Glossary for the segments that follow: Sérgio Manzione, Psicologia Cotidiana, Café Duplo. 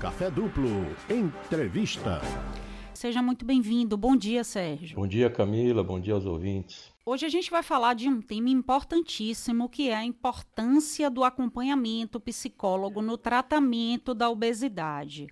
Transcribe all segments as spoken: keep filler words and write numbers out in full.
Café Duplo, entrevista. Seja muito bem-vindo. Bom dia, Sérgio. Bom dia, Camila. Bom dia aos ouvintes. Hoje a gente vai falar de um tema importantíssimo, que é a importância do acompanhamento psicólogo no tratamento da obesidade.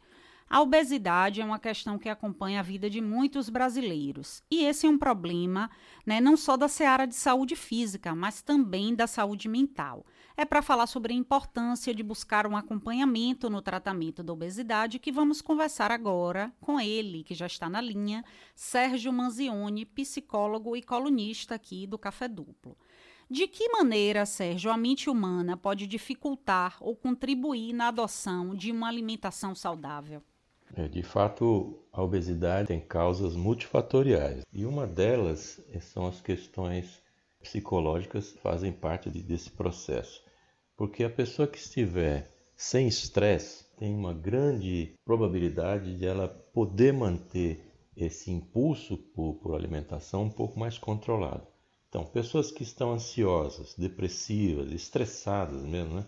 A obesidade é uma questão que acompanha a vida de muitos brasileiros. E esse é um problema, né, não só da seara de saúde física, mas também da saúde mental. É para falar sobre a importância de buscar um acompanhamento no tratamento da obesidade que vamos conversar agora com ele, que já está na linha, Sérgio Manzione, psicólogo e colunista aqui do Café Duplo. De que maneira, Sérgio, a mente humana pode dificultar ou contribuir na adoção de uma alimentação saudável? É, de fato, a obesidade tem causas multifatoriais, e uma delas são as questões psicológicas que fazem parte de, desse processo. Porque a pessoa que estiver sem estresse tem uma grande probabilidade de ela poder manter esse impulso por, por alimentação um pouco mais controlado. Então, pessoas que estão ansiosas, depressivas, estressadas mesmo, né?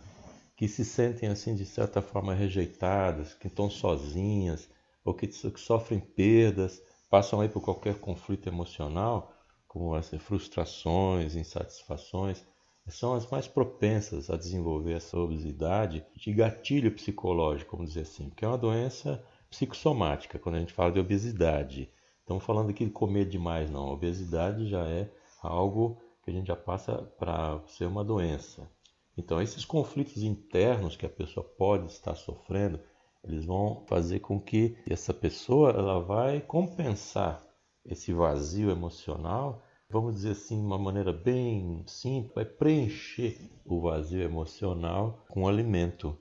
Que se sentem assim de certa forma rejeitadas, que estão sozinhas, ou que, que sofrem perdas, passam aí por qualquer conflito emocional, como as frustrações, insatisfações, são as mais propensas a desenvolver essa obesidade de gatilho psicológico, vamos dizer assim, que é uma doença psicossomática, quando a gente fala de obesidade. Estamos falando aqui de comer demais, não. A obesidade já é algo que a gente já passa para ser uma doença. Então, esses conflitos internos que a pessoa pode estar sofrendo, eles vão fazer com que essa pessoa ela vai compensar esse vazio emocional, vamos dizer assim, de uma maneira bem simples, vai preencher o vazio emocional com alimento.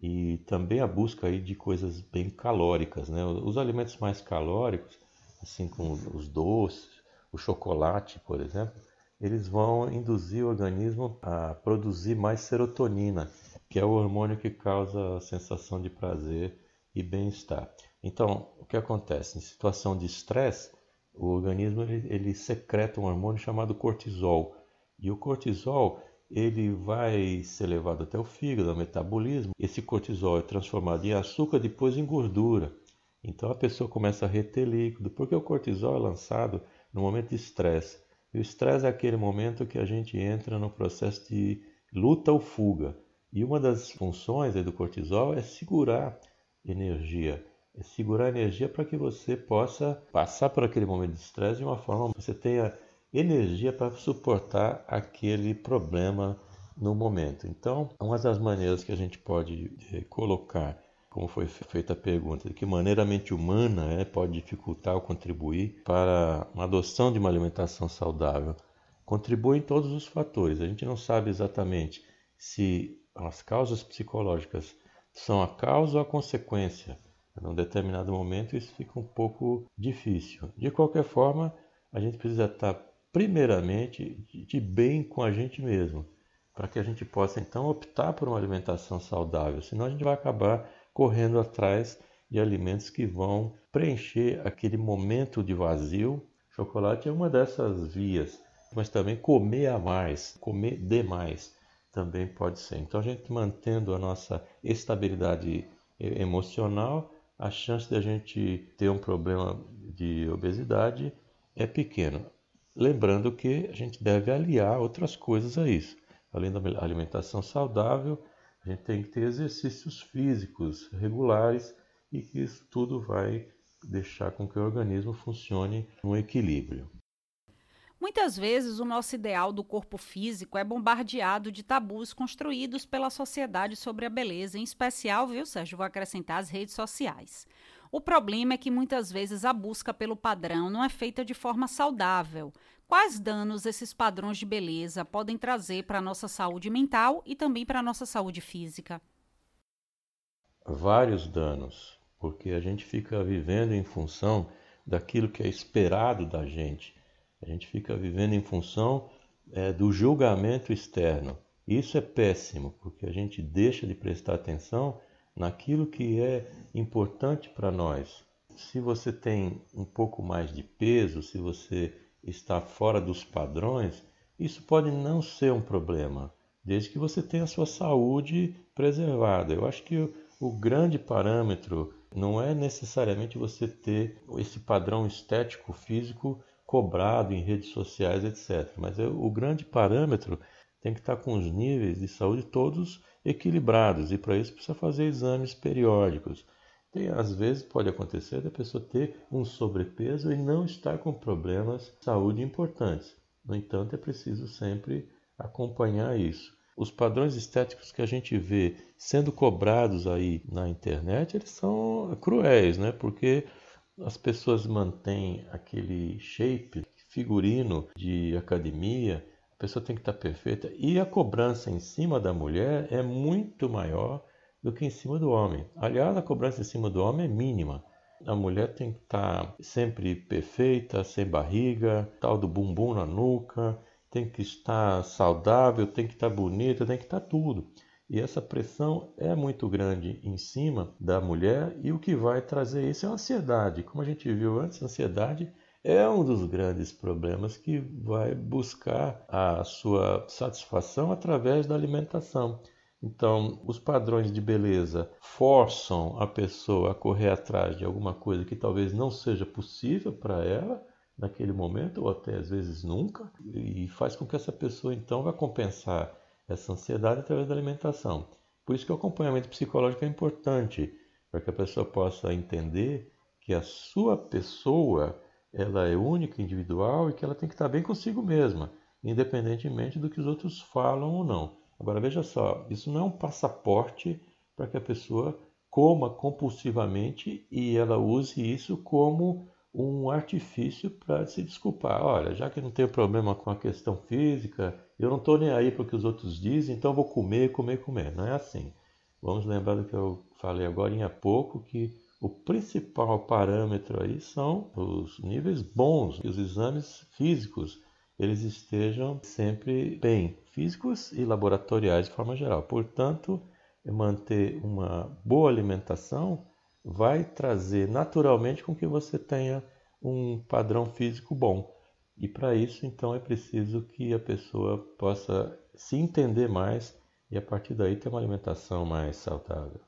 E também a busca aí de coisas bem calóricas, né? Os alimentos mais calóricos, assim como os doces, o chocolate, por exemplo, eles vão induzir o organismo a produzir mais serotonina, que é o hormônio que causa a sensação de prazer e bem-estar. Então, o que acontece? Em situação de estresse, o organismo ele, ele secreta um hormônio chamado cortisol. E o cortisol ele vai ser levado até o fígado, ao metabolismo. Esse cortisol é transformado em açúcar, depois em gordura. Então, a pessoa começa a reter líquido, porque o cortisol é lançado no momento de estresse. E o estresse é aquele momento que a gente entra no processo de luta ou fuga. E uma das funções do cortisol é segurar energia. É segurar energia para que você possa passar por aquele momento de estresse de uma forma que você tenha energia para suportar aquele problema no momento. Então, uma das maneiras que a gente pode colocar, como foi feita a pergunta, de que maneira a mente humana né, pode dificultar ou contribuir para a adoção de uma alimentação saudável? Contribui em todos os fatores. A gente não sabe exatamente se as causas psicológicas são a causa ou a consequência. Em um determinado momento isso fica um pouco difícil. De qualquer forma, a gente precisa estar primeiramente de bem com a gente mesmo, para que a gente possa então optar por uma alimentação saudável, senão a gente vai acabar correndo atrás de alimentos que vão preencher aquele momento de vazio. Chocolate é uma dessas vias, mas também comer a mais, comer demais também pode ser. Então a gente mantendo a nossa estabilidade emocional, a chance de a gente ter um problema de obesidade é pequena. Lembrando que a gente deve aliar outras coisas a isso. Além da alimentação saudável, a gente tem que ter exercícios físicos regulares e que isso tudo vai deixar com que o organismo funcione no equilíbrio. Muitas vezes o nosso ideal do corpo físico é bombardeado de tabus construídos pela sociedade sobre a beleza, em especial, viu, Sérgio, vou acrescentar as redes sociais. O problema é que muitas vezes a busca pelo padrão não é feita de forma saudável. Quais danos esses padrões de beleza podem trazer para a nossa saúde mental e também para a nossa saúde física? Vários danos, porque a gente fica vivendo em função daquilo que é esperado da gente. A gente fica vivendo em função é, do julgamento externo. Isso é péssimo, porque a gente deixa de prestar atenção naquilo que é importante para nós. Se você tem um pouco mais de peso, se você está fora dos padrões, isso pode não ser um problema, desde que você tenha a sua saúde preservada. Eu acho que O grande parâmetro não é necessariamente você ter esse padrão estético físico cobrado em redes sociais, etcétera. Mas é, o grande parâmetro tem que estar com os níveis de saúde todos equilibrados, e para isso precisa fazer exames periódicos. Tem, às vezes pode acontecer da pessoa ter um sobrepeso e não estar com problemas de saúde importantes. No entanto, é preciso sempre acompanhar isso. Os padrões estéticos que a gente vê sendo cobrados aí na internet, eles são cruéis, né? Porque as pessoas mantêm aquele shape figurino de academia, a pessoa tem que estar perfeita, e a cobrança em cima da mulher é muito maior do que em cima do homem. Aliás, a cobrança em cima do homem é mínima. A mulher tem que estar sempre perfeita, sem barriga, tal do bumbum na nuca, tem que estar saudável, tem que estar bonita, tem que estar tudo. E essa pressão é muito grande em cima da mulher, e o que vai trazer isso é a ansiedade. Como a gente viu antes, a ansiedade é um dos grandes problemas, que vai buscar a sua satisfação através da alimentação. Então, os padrões de beleza forçam a pessoa a correr atrás de alguma coisa que talvez não seja possível para ela naquele momento, ou até às vezes nunca, e faz com que essa pessoa então vá compensar essa ansiedade através da alimentação. Por isso que o acompanhamento psicológico é importante, para que a pessoa possa entender que a sua pessoa, ela é única, individual, e que ela tem que estar bem consigo mesma, independentemente do que os outros falam ou não. Agora veja só, isso não é um passaporte para que a pessoa coma compulsivamente e ela use isso como um artifício para se desculpar. Olha, já que não tenho problema com a questão física, eu não estou nem aí para o que os outros dizem, então vou comer, comer, comer. Não é assim. Vamos lembrar do que eu falei agora há pouco, que o principal parâmetro aí são os níveis bons, que os exames físicos eles estejam sempre bem, físicos e laboratoriais de forma geral. Portanto, manter uma boa alimentação vai trazer naturalmente com que você tenha um padrão físico bom. E para isso, então, é preciso que a pessoa possa se entender mais e, a partir daí, ter uma alimentação mais saudável.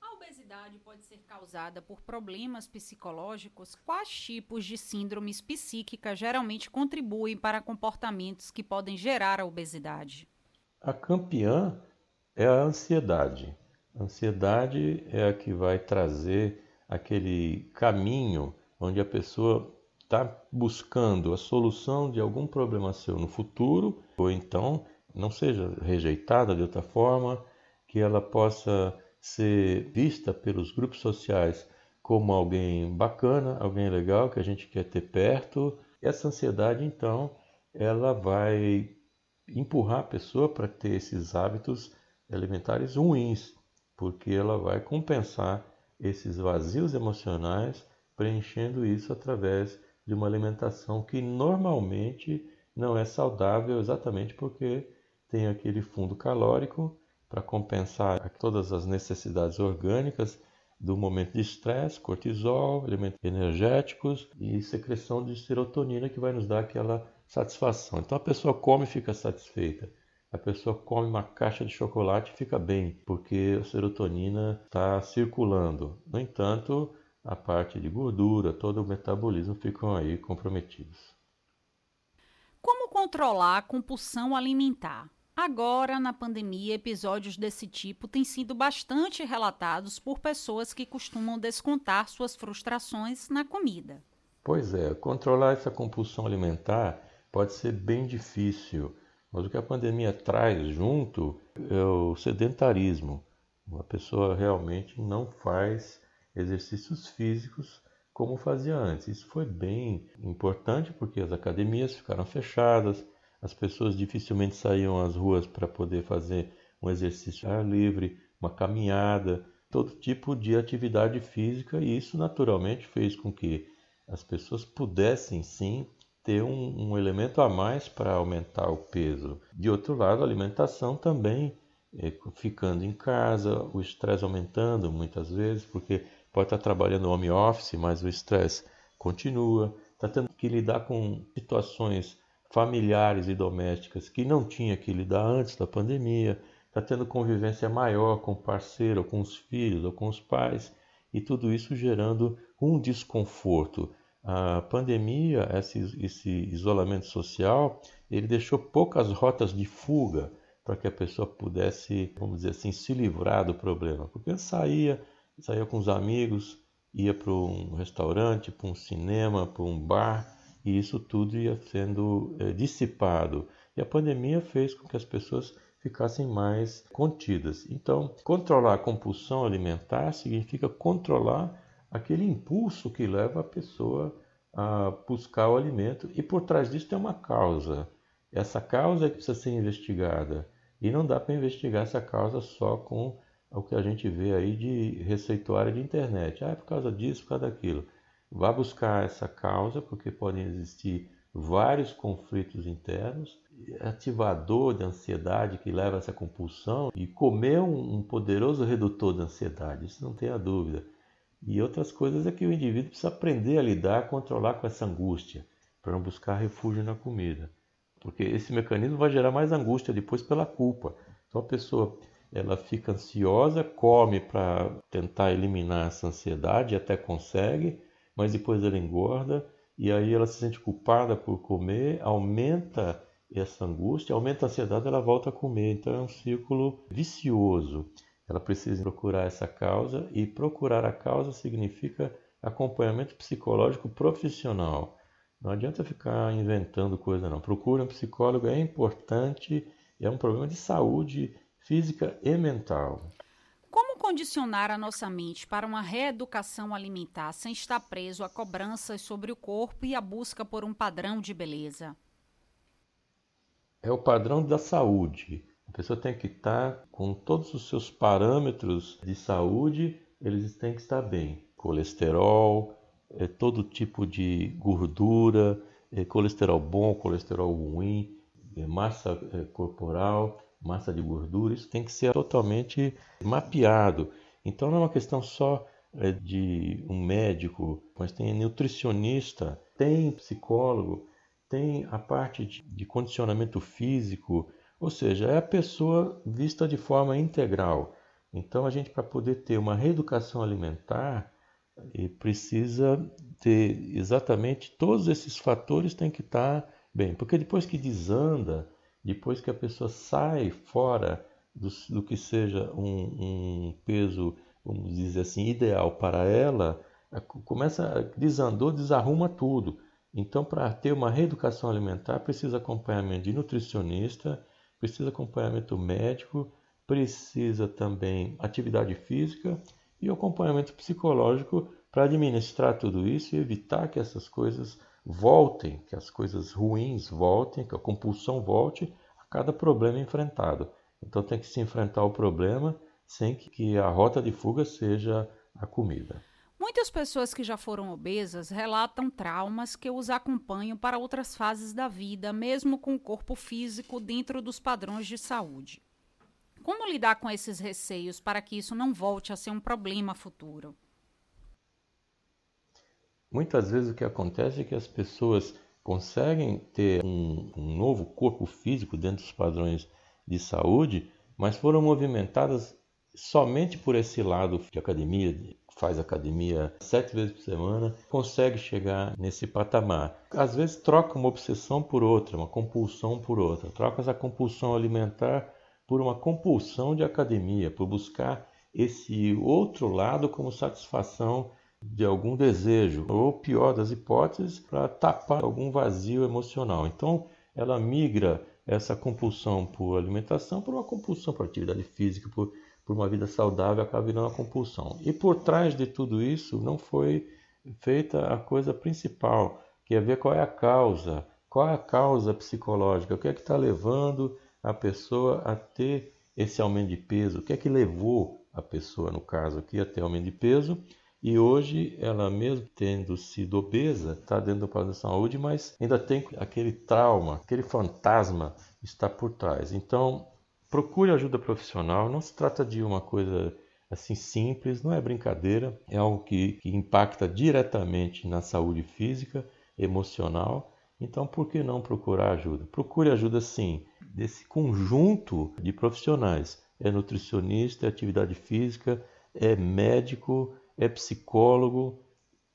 A obesidade pode ser causada por problemas psicológicos. Quais tipos de síndromes psíquicas geralmente contribuem para comportamentos que podem gerar a obesidade? A campeã é a ansiedade. A ansiedade é a que vai trazer aquele caminho onde a pessoa está buscando a solução de algum problema seu no futuro, ou então não seja rejeitada de outra forma, que ela possa ser vista pelos grupos sociais como alguém bacana, alguém legal, que a gente quer ter perto. Essa ansiedade, então, ela vai empurrar a pessoa para ter esses hábitos alimentares ruins, porque ela vai compensar esses vazios emocionais, preenchendo isso através de uma alimentação que normalmente não é saudável, exatamente porque tem aquele fundo calórico para compensar todas as necessidades orgânicas do momento de estresse, cortisol, alimentos energéticos e secreção de serotonina, que vai nos dar aquela satisfação. Então a pessoa come e fica satisfeita. A pessoa come uma caixa de chocolate e fica bem, porque a serotonina está circulando. No entanto, a parte de gordura, todo o metabolismo ficam aí comprometidos. Como controlar a compulsão alimentar? Agora, na pandemia, episódios desse tipo têm sido bastante relatados por pessoas que costumam descontar suas frustrações na comida. Pois é, controlar essa compulsão alimentar pode ser bem difícil. Mas o que a pandemia traz junto é o sedentarismo. Uma pessoa realmente não faz exercícios físicos como fazia antes. Isso foi bem importante porque as academias ficaram fechadas, as pessoas dificilmente saíam às ruas para poder fazer um exercício ao ar livre, uma caminhada, todo tipo de atividade física, e isso naturalmente fez com que as pessoas pudessem sim ter um, um elemento a mais para aumentar o peso. De outro lado, a alimentação também, é, ficando em casa, o estresse aumentando muitas vezes, porque pode estar trabalhando home office, mas o estresse continua, está tendo que lidar com situações familiares e domésticas que não tinha que lidar antes da pandemia, está tendo convivência maior com o parceiro, ou com os filhos, ou com os pais, e tudo isso gerando um desconforto. A pandemia, esse, esse isolamento social, ele deixou poucas rotas de fuga para que a pessoa pudesse, vamos dizer assim, se livrar do problema. Porque saía, saía com os amigos, ia para um restaurante, para um cinema, para um bar, e isso tudo ia sendo é, dissipado. E a pandemia fez com que as pessoas ficassem mais contidas. Então, controlar a compulsão alimentar significa controlar aquele impulso que leva a pessoa a buscar o alimento, e por trás disso tem uma causa. Essa causa é que precisa ser investigada, e não dá para investigar essa causa só com o que a gente vê aí de receituário de internet. Ah, é por causa disso, por causa daquilo. Vá buscar essa causa, porque podem existir vários conflitos internos, ativador de ansiedade que leva a essa compulsão, e comer um poderoso redutor de ansiedade, isso não tem a dúvida. E outras coisas é que o indivíduo precisa aprender a lidar, a controlar com essa angústia, para não buscar refúgio na comida. Porque esse mecanismo vai gerar mais angústia depois pela culpa. Então a pessoa... ela fica ansiosa, come para tentar eliminar essa ansiedade, até consegue, mas depois ela engorda, e aí ela se sente culpada por comer, aumenta essa angústia, aumenta a ansiedade, ela volta a comer. Então é um círculo vicioso. Ela precisa procurar essa causa, e procurar a causa significa acompanhamento psicológico profissional. Não adianta ficar inventando coisa, não. Procura um psicólogo, é importante, é um problema de saúde física e mental. Como condicionar a nossa mente para uma reeducação alimentar sem estar preso a cobranças sobre o corpo e a busca por um padrão de beleza? É o padrão da saúde. A pessoa tem que estar com todos os seus parâmetros de saúde, eles têm que estar bem. Colesterol, todo tipo de gordura, colesterol bom, colesterol ruim, massa corporal, massa de gordura, isso tem que ser totalmente mapeado. Então não é uma questão só de um médico, mas tem nutricionista, tem psicólogo, tem a parte de condicionamento físico, ou seja, é a pessoa vista de forma integral. Então a gente, para poder ter uma reeducação alimentar, precisa ter exatamente todos esses fatores, tem que estar bem, porque depois que desanda, depois que a pessoa sai fora do, do que seja um, um peso, vamos dizer assim, ideal para ela, começa, desandou, desarruma tudo. Então, para ter uma reeducação alimentar, precisa acompanhamento de nutricionista, precisa acompanhamento médico, precisa também atividade física e acompanhamento psicológico para administrar tudo isso e evitar que essas coisas voltem, que as coisas ruins voltem, que a compulsão volte a cada problema enfrentado. Então tem que se enfrentar o problema sem que a rota de fuga seja a comida. Muitas pessoas que já foram obesas relatam traumas que os acompanham para outras fases da vida, mesmo com o corpo físico dentro dos padrões de saúde. Como lidar com esses receios para que isso não volte a ser um problema futuro? Muitas vezes o que acontece é que as pessoas conseguem ter um, um novo corpo físico dentro dos padrões de saúde, mas foram movimentadas somente por esse lado de academia, faz academia sete vezes por semana, consegue chegar nesse patamar. Às vezes troca uma obsessão por outra, uma compulsão por outra, troca essa compulsão alimentar por uma compulsão de academia, por buscar esse outro lado como satisfação de algum desejo, ou pior das hipóteses, para tapar algum vazio emocional. Então ela migra essa compulsão por alimentação por uma compulsão por atividade física, por, por uma vida saudável, acaba virando uma compulsão. E por trás de tudo isso não foi feita a coisa principal, que é ver qual é a causa, qual é a causa psicológica, o que é que está levando a pessoa a ter esse aumento de peso, o que é que levou a pessoa, no caso aqui, a ter aumento de peso. E hoje, ela mesmo tendo sido obesa, está dentro do plano de saúde, mas ainda tem aquele trauma, aquele fantasma está por trás. Então, procure ajuda profissional, não se trata de uma coisa assim simples, não é brincadeira, é algo que, que impacta diretamente na saúde física, emocional. Então, por que não procurar ajuda? Procure ajuda, sim, desse conjunto de profissionais. é nutricionista, é atividade física, é médico, é psicólogo.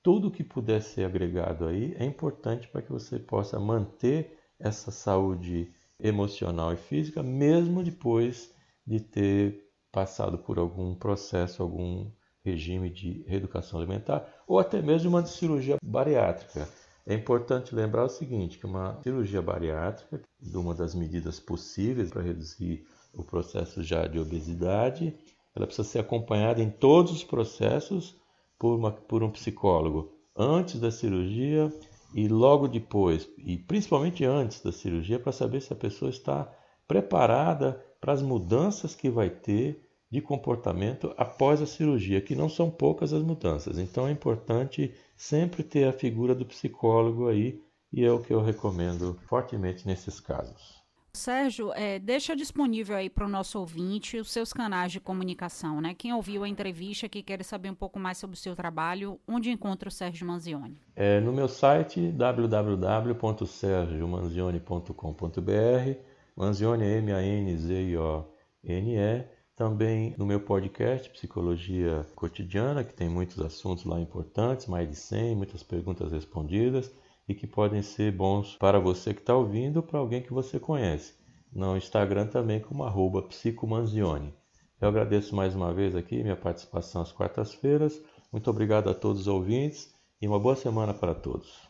Tudo que puder ser agregado aí é importante para que você possa manter essa saúde emocional e física, mesmo depois de ter passado por algum processo, algum regime de reeducação alimentar ou até mesmo uma cirurgia bariátrica. É importante lembrar o seguinte, que uma cirurgia bariátrica, uma das medidas possíveis para reduzir o processo já de obesidade, ela precisa ser acompanhada em todos os processos por, uma, por um psicólogo, antes da cirurgia e logo depois, e principalmente antes da cirurgia, para saber se a pessoa está preparada para as mudanças que vai ter de comportamento após a cirurgia, que não são poucas as mudanças. Então é importante sempre ter a figura do psicólogo aí, e é o que eu recomendo fortemente nesses casos. Sérgio, é, deixa disponível aí para o nosso ouvinte os seus canais de comunicação, né? Quem ouviu a entrevista, que quer saber um pouco mais sobre o seu trabalho, onde encontra o Sérgio Manzione? É, no meu site, w w w ponto sergio manzioni ponto com ponto b r, Manzione é M A N Z I O N E, também no meu podcast Psicologia Cotidiana, que tem muitos assuntos lá importantes, mais de cem, muitas perguntas respondidas e que podem ser bons para você que está ouvindo ou para alguém que você conhece. No Instagram também como arroba psicomanzione. Eu agradeço mais uma vez aqui minha participação às quartas-feiras. Muito obrigado a todos os ouvintes e uma boa semana para todos.